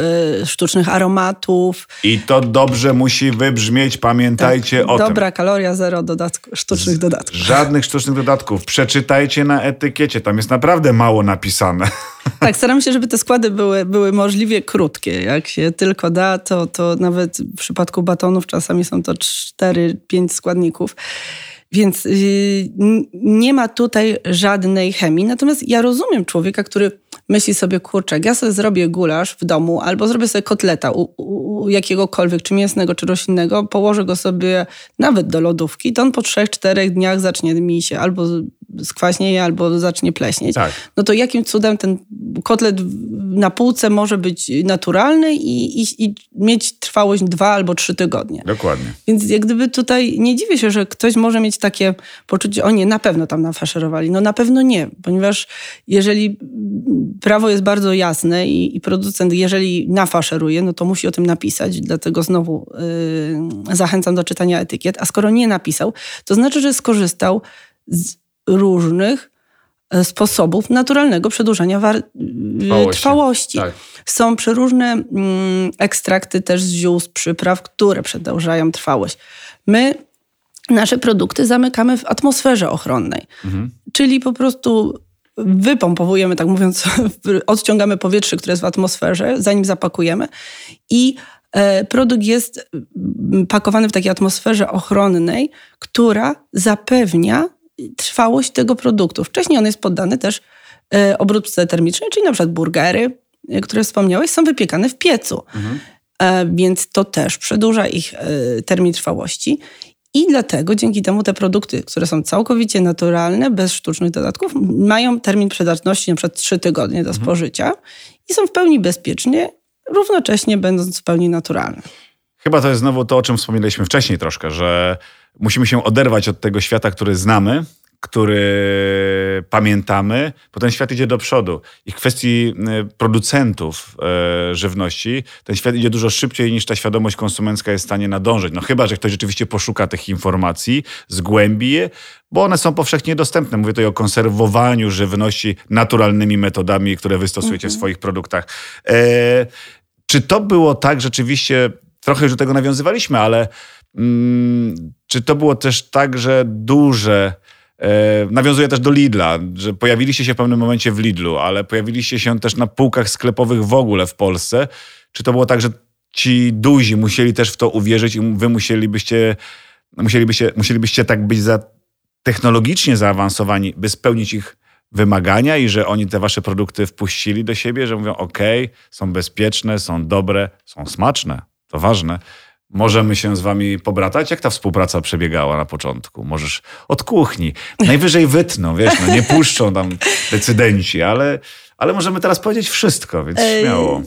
sztucznych aromatów. I to dobrze musi wybrzmieć, pamiętajcie tak, o tym. Dobra kaloria, zero sztucznych dodatków. Żadnych sztucznych dodatków. Przeczytajcie na etykiecie, tam jest naprawdę mało napisane. Tak, staramy się, żeby te składy były możliwie krótkie. Jak się tylko da, to nawet w przypadku batonów czasami są to 4-5 składników. Więc nie ma tutaj żadnej chemii. Natomiast ja rozumiem człowieka, który myśli sobie, kurczę, ja sobie zrobię gulasz w domu albo zrobię sobie kotleta u jakiegokolwiek, czy mięsnego, czy roślinnego, położę go sobie nawet do lodówki, to on po 3-4 dniach zacznie mi się albo skwaśnieje, albo zacznie pleśnieć. Tak. No to jakim cudem ten kotlet na półce może być naturalny i mieć trwałość 2 albo 3 tygodnie. Dokładnie. Więc jak gdyby tutaj nie dziwię się, że ktoś może mieć takie poczucie, o nie, na pewno tam nafaszerowali. No na pewno nie, ponieważ jeżeli prawo jest bardzo jasne i producent, jeżeli nafaszeruje, no to musi o tym napisać, dlatego znowu zachęcam do czytania etykiet, a skoro nie napisał, to znaczy, że skorzystał z różnych sposobów naturalnego przedłużania trwałości. Tak. Są przeróżne ekstrakty też z ziół, z przypraw, które przedłużają trwałość. My nasze produkty zamykamy w atmosferze ochronnej, czyli po prostu wypompowujemy, tak mówiąc, odciągamy powietrze, które jest w atmosferze, zanim zapakujemy i produkt jest pakowany w takiej atmosferze ochronnej, która zapewnia trwałość tego produktu. Wcześniej on jest poddany też obróbce termicznej, czyli na przykład burgery, które wspomniałeś, są wypiekane w piecu, więc to też przedłuża ich termin trwałości. I dlatego dzięki temu te produkty, które są całkowicie naturalne, bez sztucznych dodatków, mają termin przydatności np. 3 tygodnie do spożycia i są w pełni bezpiecznie, równocześnie będąc w pełni naturalne. Chyba to jest znowu to, o czym wspominaliśmy wcześniej troszkę, że musimy się oderwać od tego świata, który znamy, który pamiętamy, bo ten świat idzie do przodu. I w kwestii producentów żywności ten świat idzie dużo szybciej niż ta świadomość konsumencka jest w stanie nadążyć. No chyba, że ktoś rzeczywiście poszuka tych informacji, zgłębi je, bo one są powszechnie dostępne. Mówię tutaj o konserwowaniu żywności naturalnymi metodami, które wy stosujecie w swoich produktach. Czy to było tak rzeczywiście, trochę już do tego nawiązywaliśmy, ale czy to było też tak, że duże... Nawiązuję też do Lidla, że pojawiliście się w pewnym momencie w Lidlu, ale pojawiliście się też na półkach sklepowych w ogóle w Polsce. Czy to było tak, że ci duzi musieli też w to uwierzyć i wy musielibyście tak być za technologicznie zaawansowani, by spełnić ich wymagania i że oni te wasze produkty wpuścili do siebie, że mówią okej, są bezpieczne, są dobre, są smaczne, to ważne. Możemy się z wami pobratać? Jak ta współpraca przebiegała na początku? Możesz od kuchni. Najwyżej wytną, wiesz, no, nie puszczą tam decydenci, ale możemy teraz powiedzieć wszystko, więc śmiało.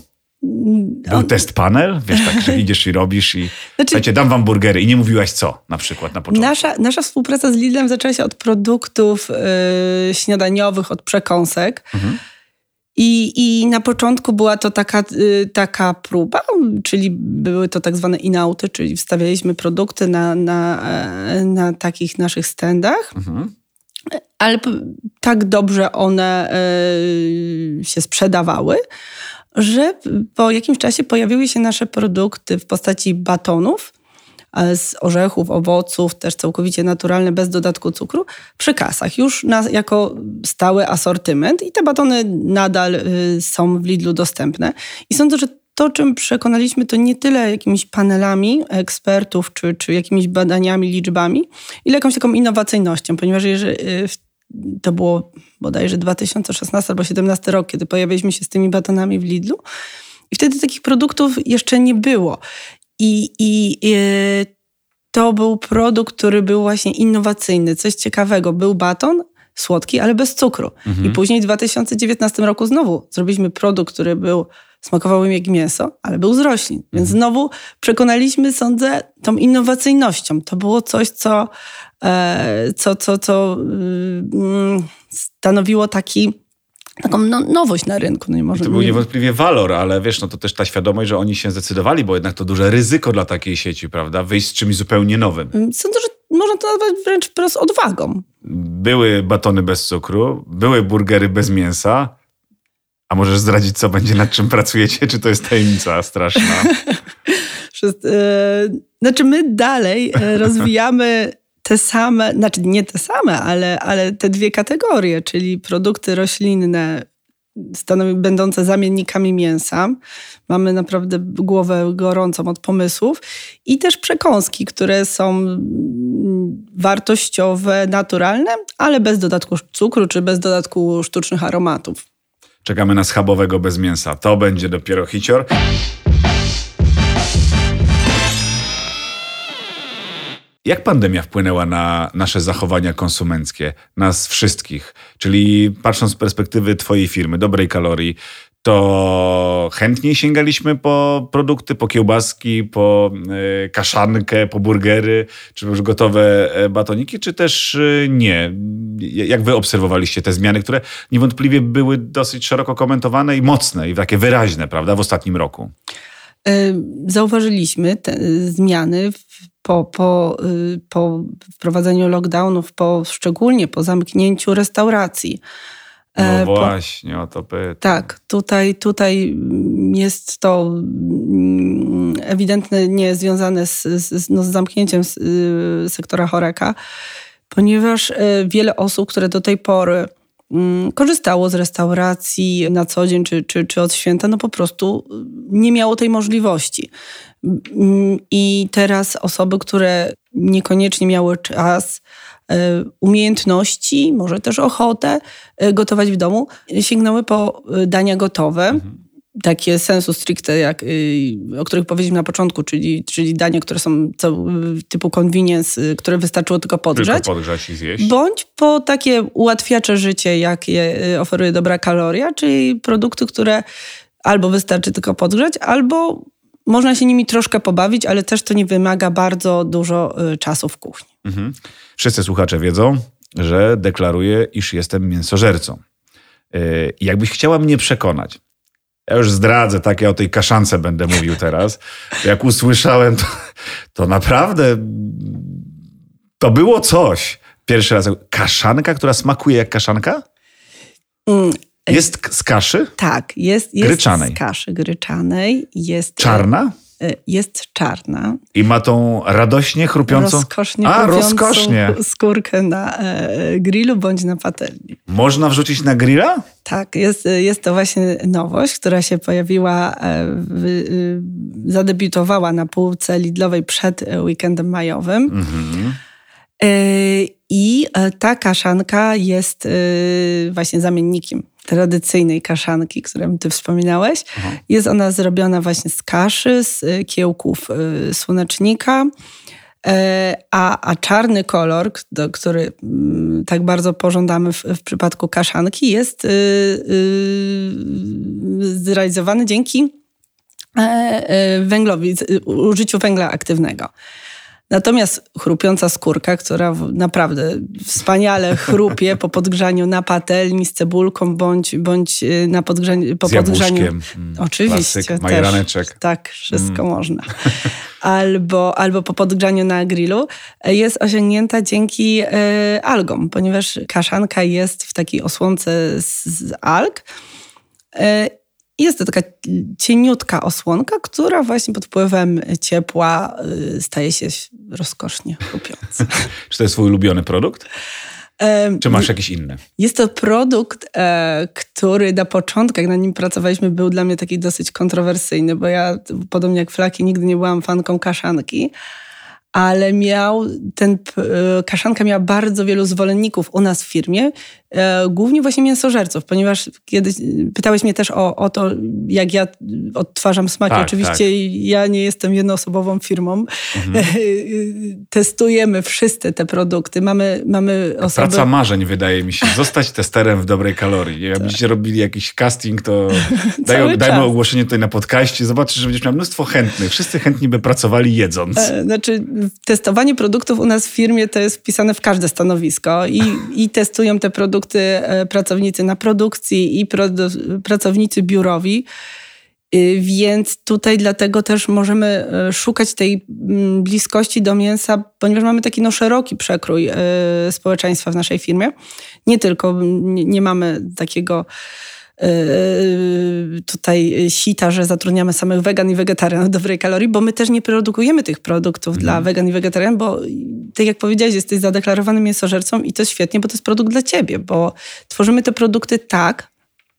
Był test panel? Wiesz, tak, że idziesz i robisz i słuchajcie, dam wam burgery i nie mówiłaś co na przykład na początku. Nasza współpraca z Lidlem zaczęła się od produktów śniadaniowych, od przekąsek. Mhm. I na początku była to taka próba, czyli były to tak zwane inauty, czyli wstawialiśmy produkty na takich naszych standach. Mhm. Ale tak dobrze one się sprzedawały, że po jakimś czasie pojawiły się nasze produkty w postaci batonów z orzechów, owoców, też całkowicie naturalne, bez dodatku cukru, przy kasach, już jako stały asortyment. I te batony nadal są w Lidlu dostępne. I sądzę, że to, czym przekonaliśmy, to nie tyle jakimiś panelami ekspertów, czy jakimiś badaniami, liczbami, ile jakąś taką innowacyjnością, ponieważ to było bodajże 2016 albo 2017 rok, kiedy pojawiliśmy się z tymi batonami w Lidlu i wtedy takich produktów jeszcze nie było. I to był produkt, który był właśnie innowacyjny, coś ciekawego. Był baton słodki, ale bez cukru. Mhm. I później w 2019 roku znowu zrobiliśmy produkt, który smakował im jak mięso, ale był z roślin. Więc znowu przekonaliśmy, sądzę, tą innowacyjnością. To było coś, co stanowiło taką nowość na rynku. No i to był niewątpliwie walor, ale wiesz, no to też ta świadomość, że oni się zdecydowali, bo jednak to duże ryzyko dla takiej sieci, prawda? Wyjść z czymś zupełnie nowym. Sądzę, że można to nazwać wręcz wprost odwagą. Były batony bez cukru, były burgery bez mięsa. A możesz zdradzić, co będzie, nad czym pracujecie? Czy to jest tajemnica straszna? Znaczy my dalej rozwijamy te same, znaczy nie te same, ale te dwie kategorie, czyli produkty roślinne będące zamiennikami mięsa. Mamy naprawdę głowę gorącą od pomysłów. I też przekąski, które są wartościowe, naturalne, ale bez dodatku cukru czy bez dodatku sztucznych aromatów. Czekamy na schabowego bez mięsa. To będzie dopiero hicior. Jak pandemia wpłynęła na nasze zachowania konsumenckie? Nas wszystkich. Czyli patrząc z perspektywy twojej firmy, Dobrej Kalorii, to chętniej sięgaliśmy po produkty, po kiełbaski, po kaszankę, po burgery, czy już gotowe batoniki, czy też nie? Jak wy obserwowaliście te zmiany, które niewątpliwie były dosyć szeroko komentowane i mocne, i takie wyraźne, prawda, w ostatnim roku? Zauważyliśmy te zmiany po wprowadzeniu lockdownów, szczególnie po zamknięciu restauracji. No właśnie, o to pytam. Tak, tutaj jest to ewidentnie związane z zamknięciem sektora HoReCa, ponieważ wiele osób, które do tej pory korzystało z restauracji na co dzień czy od święta, no po prostu nie miało tej możliwości. I teraz osoby, które niekoniecznie miały czas, umiejętności, może też ochotę gotować w domu, sięgnęły po dania gotowe, takie sensu stricte, o których powiedzieliśmy na początku, czyli dania, które są typu convenience, które wystarczyło tylko podgrzać i zjeść. Bądź po takie ułatwiacze życie, jakie oferuje Dobra Kaloria, czyli produkty, które albo wystarczy tylko podgrzać, albo można się nimi troszkę pobawić, ale też to nie wymaga bardzo dużo czasu w kuchni. Mhm. Wszyscy słuchacze wiedzą, że deklaruję, iż jestem mięsożercą. Jakbyś chciała mnie przekonać, ja już zdradzę, tak ja o tej kaszance będę mówił teraz, jak usłyszałem, to naprawdę to było coś. Pierwszy raz, kaszanka, która smakuje jak kaszanka? Jest z kaszy? Tak, jest z kaszy gryczanej. Jest czarna? Jest czarna. I ma tą radośnie chrupiącą... Rozkosznie. Skórkę na grillu bądź na patelni. Można wrzucić na grilla? Tak, jest to właśnie nowość, która się pojawiła, zadebiutowała na półce Lidlowej przed weekendem majowym. Mhm. I ta kaszanka jest właśnie zamiennikiem tradycyjnej kaszanki, którą ty wspominałeś. Aha. Jest ona zrobiona właśnie z kaszy, z kiełków słonecznika, a czarny kolor, który tak bardzo pożądamy w przypadku kaszanki, jest zrealizowany dzięki użyciu węgla aktywnego. Natomiast chrupiąca skórka, która naprawdę wspaniale chrupie po podgrzaniu na patelni z cebulką bądź na podgrzaniu, po podgrzaniu. Oczywiście. Klasyk, majraneczek. Tak, wszystko można. Albo po podgrzaniu na grillu jest osiągnięta dzięki algom, ponieważ kaszanka jest w takiej osłonce z alg. Jest to taka cieniutka osłonka, która właśnie pod wpływem ciepła staje się rozkosznie chrupiąca. Czy to jest twój ulubiony produkt? Czy masz jakiś inny? Jest to produkt, który na początku, jak nad nim pracowaliśmy, był dla mnie taki dosyć kontrowersyjny, bo ja, podobnie jak Flaki, nigdy nie byłam fanką kaszanki, ale kaszanka miała bardzo wielu zwolenników u nas w firmie, głównie właśnie mięsożerców, ponieważ kiedyś pytałeś mnie też o to, jak ja odtwarzam smaki. Tak, oczywiście ja nie jestem jednoosobową firmą. Mhm. Testujemy wszyscy te produkty. Mamy osoby... Praca marzeń, wydaje mi się. Zostać testerem w Dobrej Kalorii. Jakbyście robili jakiś casting, to dajmy ogłoszenie tutaj na podcaście. Zobaczysz, że będziesz miał mnóstwo chętnych. Wszyscy chętni by pracowali jedząc. Znaczy, testowanie produktów u nas w firmie to jest wpisane w każde stanowisko i testują te produkty pracownicy na produkcji i pracownicy biurowi, więc tutaj dlatego też możemy szukać tej bliskości do mięsa, ponieważ mamy taki szeroki przekrój społeczeństwa w naszej firmie. Nie tylko, nie mamy takiego tutaj sita, że zatrudniamy samych wegan i wegetarian w Dobrej Kalorii, bo my też nie produkujemy tych produktów dla wegan i wegetarian, bo tak jak powiedziałeś, jesteś zadeklarowanym mięsożercą i to świetnie, bo to jest produkt dla ciebie, bo tworzymy te produkty tak,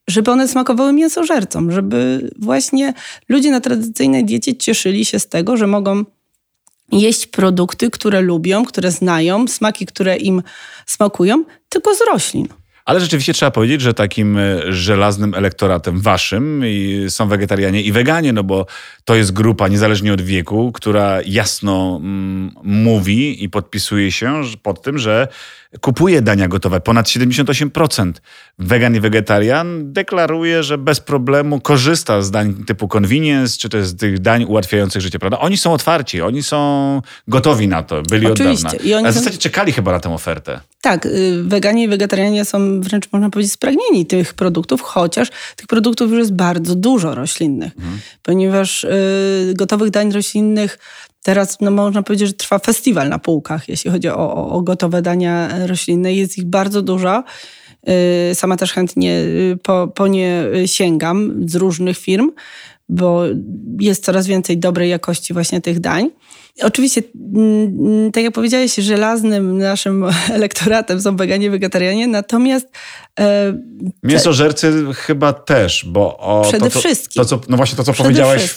żeby one smakowały mięsożercom, żeby właśnie ludzie na tradycyjnej diecie cieszyli się z tego, że mogą jeść produkty, które lubią, które znają, smaki, które im smakują, tylko z roślin. Ale rzeczywiście trzeba powiedzieć, że takim żelaznym elektoratem waszym są wegetarianie i weganie, no bo to jest grupa, niezależnie od wieku, która jasno mówi i podpisuje się pod tym, że kupuje dania gotowe. Ponad 78% wegan i wegetarian deklaruje, że bez problemu korzysta z dań typu convenience, czy też z tych dań ułatwiających życie, prawda? Oni są otwarci, oni są gotowi na to, byli oczywiście od dawna. I oni w zasadzie czekali chyba na tę ofertę. Tak, weganie i wegetarianie są wręcz, można powiedzieć, spragnieni tych produktów, chociaż tych produktów już jest bardzo dużo roślinnych, ponieważ gotowych dań roślinnych teraz można powiedzieć, że trwa festiwal na półkach, jeśli chodzi o gotowe dania roślinne. Jest ich bardzo dużo. Sama też chętnie po nie sięgam z różnych firm, bo jest coraz więcej dobrej jakości właśnie tych dań. Oczywiście, tak jak powiedziałeś, żelaznym naszym elektoratem są weganie, wegetarianie, natomiast... Mięsożercy chyba też, bo... Przede wszystkim. To, co powiedziałaś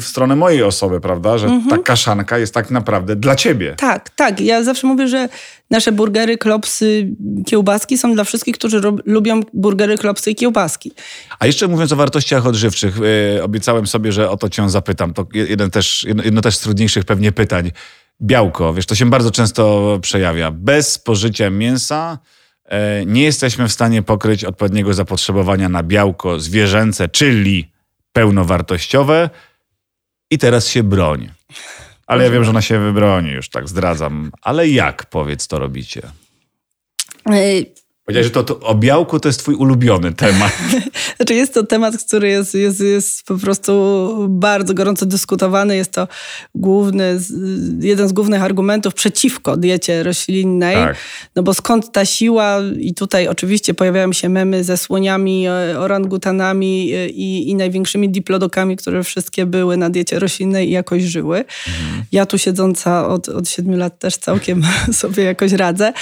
w stronę mojej osoby, prawda? Że ta kaszanka jest tak naprawdę dla ciebie. Tak. Ja zawsze mówię, że nasze burgery, klopsy, kiełbaski są dla wszystkich, którzy lubią burgery, klopsy i kiełbaski. A jeszcze mówiąc o wartościach odżywczych, obiecałem sobie, że o to cię zapytam. To jedno też z trudniejszych pewnie pytań. Białko, wiesz, to się bardzo często przejawia. Bez spożycia mięsa nie jesteśmy w stanie pokryć odpowiedniego zapotrzebowania na białko zwierzęce, czyli pełnowartościowe. I teraz się broń. Ale ja wiem, że ona się wybroni, już tak zdradzam. Ale jak, powiedz, to robicie? Powiedziałeś, że to o białku to jest twój ulubiony temat. Znaczy jest to temat, który jest po prostu bardzo gorąco dyskutowany. Jest to jeden z głównych argumentów przeciwko diecie roślinnej. Tak. No bo skąd ta siła? I tutaj oczywiście pojawiają się memy ze słoniami, orangutanami i największymi diplodokami, które wszystkie były na diecie roślinnej i jakoś żyły. Ja tu siedząca od 7 lat też całkiem sobie jakoś radzę.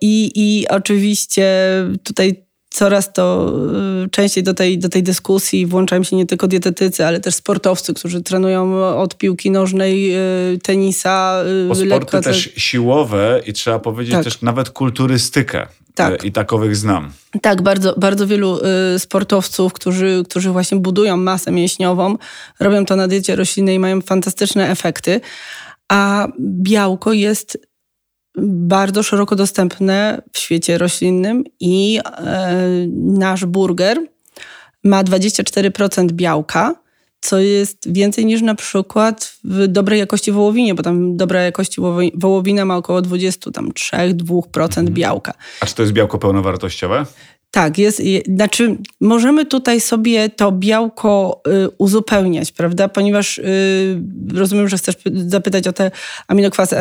I oczywiście tutaj coraz to częściej do tej dyskusji włączają się nie tylko dietetycy, ale też sportowcy, którzy trenują od piłki nożnej, tenisa. Bo sporty też siłowe i trzeba powiedzieć też nawet kulturystykę. Tak. I takowych znam. Tak, bardzo, bardzo wielu sportowców, którzy właśnie budują masę mięśniową, robią to na diecie roślinnej i mają fantastyczne efekty. A białko jest bardzo szeroko dostępne w świecie roślinnym i nasz burger ma 24% białka, co jest więcej niż na przykład w dobrej jakości wołowinie, bo tam dobra jakości wołowina ma około 23-2% białka. A czy to jest białko pełnowartościowe? Tak, jest, znaczy możemy tutaj sobie to białko uzupełniać, prawda? Ponieważ rozumiem, że chcesz zapytać o te aminokwasy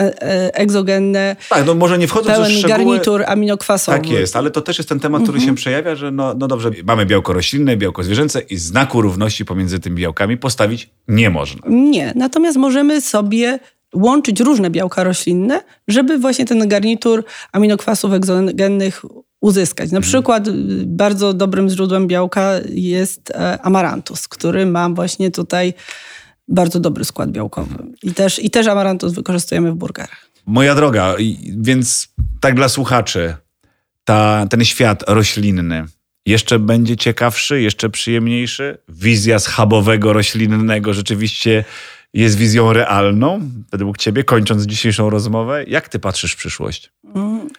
egzogenne. Tak, no może nie wchodząc w szczegóły. Garnitur aminokwasowy. Tak jest, ale to też jest ten temat, który się przejawia, że no dobrze, mamy białko roślinne, białko zwierzęce i znaku równości pomiędzy tymi białkami postawić nie można. Nie, natomiast możemy sobie łączyć różne białka roślinne, żeby właśnie ten garnitur aminokwasów egzogennych uzyskać. Na przykład bardzo dobrym źródłem białka jest amarantus, który ma właśnie tutaj bardzo dobry skład białkowy. I też amarantus wykorzystujemy w burgerach. Moja droga, więc tak dla słuchaczy, ten świat roślinny jeszcze będzie ciekawszy, jeszcze przyjemniejszy? Wizja schabowego, roślinnego rzeczywiście jest wizją realną według ciebie, kończąc dzisiejszą rozmowę? Jak ty patrzysz w przyszłość?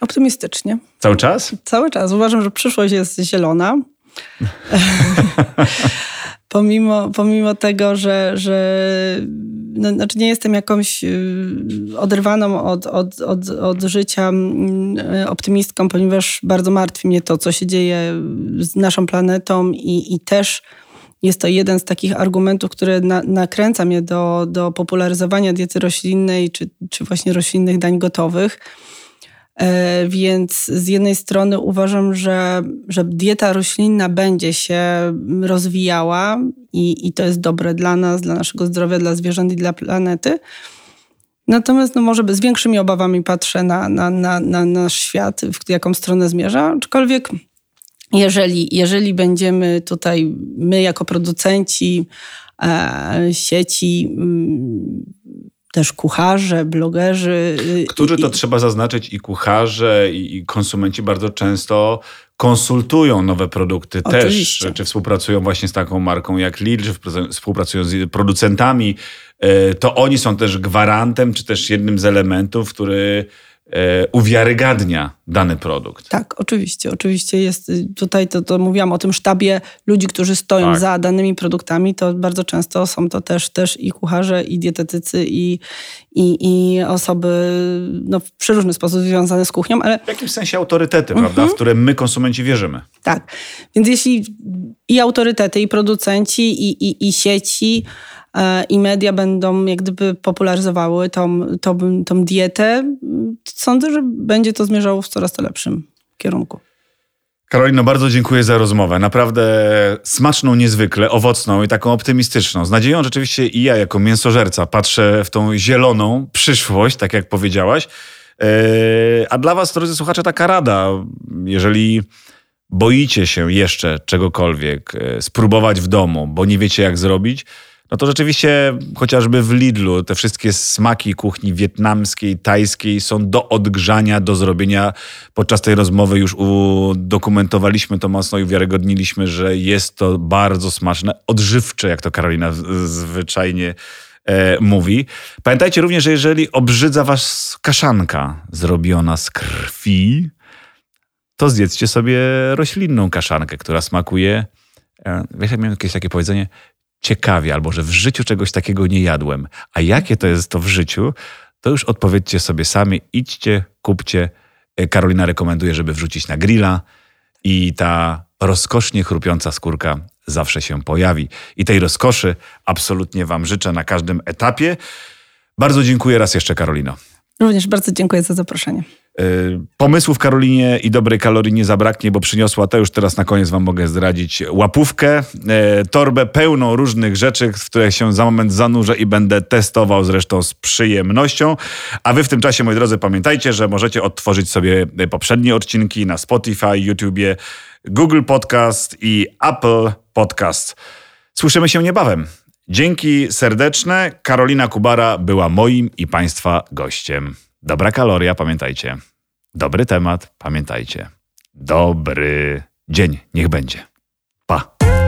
Optymistycznie. Cały czas? Cały czas. Uważam, że przyszłość jest zielona. Pomimo tego, że znaczy nie jestem jakąś oderwaną od życia optymistką, ponieważ bardzo martwi mnie to, co się dzieje z naszą planetą i też jest to jeden z takich argumentów, który nakręca mnie do popularyzowania diety roślinnej czy właśnie roślinnych dań gotowych. Więc z jednej strony uważam, że dieta roślinna będzie się rozwijała i to jest dobre dla nas, dla naszego zdrowia, dla zwierząt i dla planety. Natomiast może z większymi obawami patrzę na nasz świat, w jaką stronę zmierza, aczkolwiek jeżeli będziemy tutaj, my jako producenci sieci, też kucharze, blogerzy. Którzy to trzeba zaznaczyć i kucharze i konsumenci bardzo często konsultują nowe produkty. Oczywiście. Też, czy współpracują właśnie z taką marką jak Lidl, czy współpracują z producentami. To oni są też gwarantem, czy też jednym z elementów, który uwiarygadnia dany produkt. Tak, oczywiście jest tutaj, to mówiłam o tym sztabie ludzi, którzy stoją za danymi produktami, to bardzo często są to też i kucharze, i dietetycy, i osoby w przeróżny sposób związane z kuchnią, ale... W jakimś sensie autorytety, prawda, w które my konsumenci wierzymy. Tak, więc jeśli i autorytety, i producenci, i sieci, i media będą jak gdyby popularyzowały tą dietę, sądzę, że będzie to zmierzało w coraz to lepszym kierunku. Karolino, bardzo dziękuję za rozmowę. Naprawdę smaczną, niezwykle owocną i taką optymistyczną. Z nadzieją rzeczywiście i ja jako mięsożerca patrzę w tą zieloną przyszłość, tak jak powiedziałaś. A dla was, drodzy słuchacze, taka rada. Jeżeli boicie się jeszcze czegokolwiek spróbować w domu, bo nie wiecie jak zrobić, no to rzeczywiście chociażby w Lidlu te wszystkie smaki kuchni wietnamskiej, tajskiej są do odgrzania, do zrobienia. Podczas tej rozmowy już udokumentowaliśmy to mocno i uwiarygodniliśmy, że jest to bardzo smaczne, odżywcze, jak to Karolina zwyczajnie mówi. Pamiętajcie również, że jeżeli obrzydza was kaszanka zrobiona z krwi, to zjedzcie sobie roślinną kaszankę, która smakuje, wiesz, jak miałem kiedyś takie powiedzenie, ciekawie, albo że w życiu czegoś takiego nie jadłem. A jakie to jest to w życiu, to już odpowiedzcie sobie sami. Idźcie, kupcie. Karolina rekomenduje, żeby wrzucić na grilla i ta rozkosznie chrupiąca skórka zawsze się pojawi. I tej rozkoszy absolutnie wam życzę na każdym etapie. Bardzo dziękuję raz jeszcze, Karolino. Również bardzo dziękuję za zaproszenie. Pomysłów Karolinie i dobrej kalorii nie zabraknie, bo przyniosła, to już teraz na koniec wam mogę zdradzić, łapówkę, torbę pełną różnych rzeczy, w które się za moment zanurzę i będę testował zresztą z przyjemnością. A wy w tym czasie, moi drodzy, pamiętajcie, że możecie odtworzyć sobie poprzednie odcinki na Spotify, YouTubie, Google Podcast i Apple Podcast. Słyszymy się niebawem. Dzięki serdeczne. Karolina Kubara była moim i państwa gościem. Dobra kaloria, pamiętajcie. Dobry temat, pamiętajcie. Dobry dzień, niech będzie. Pa!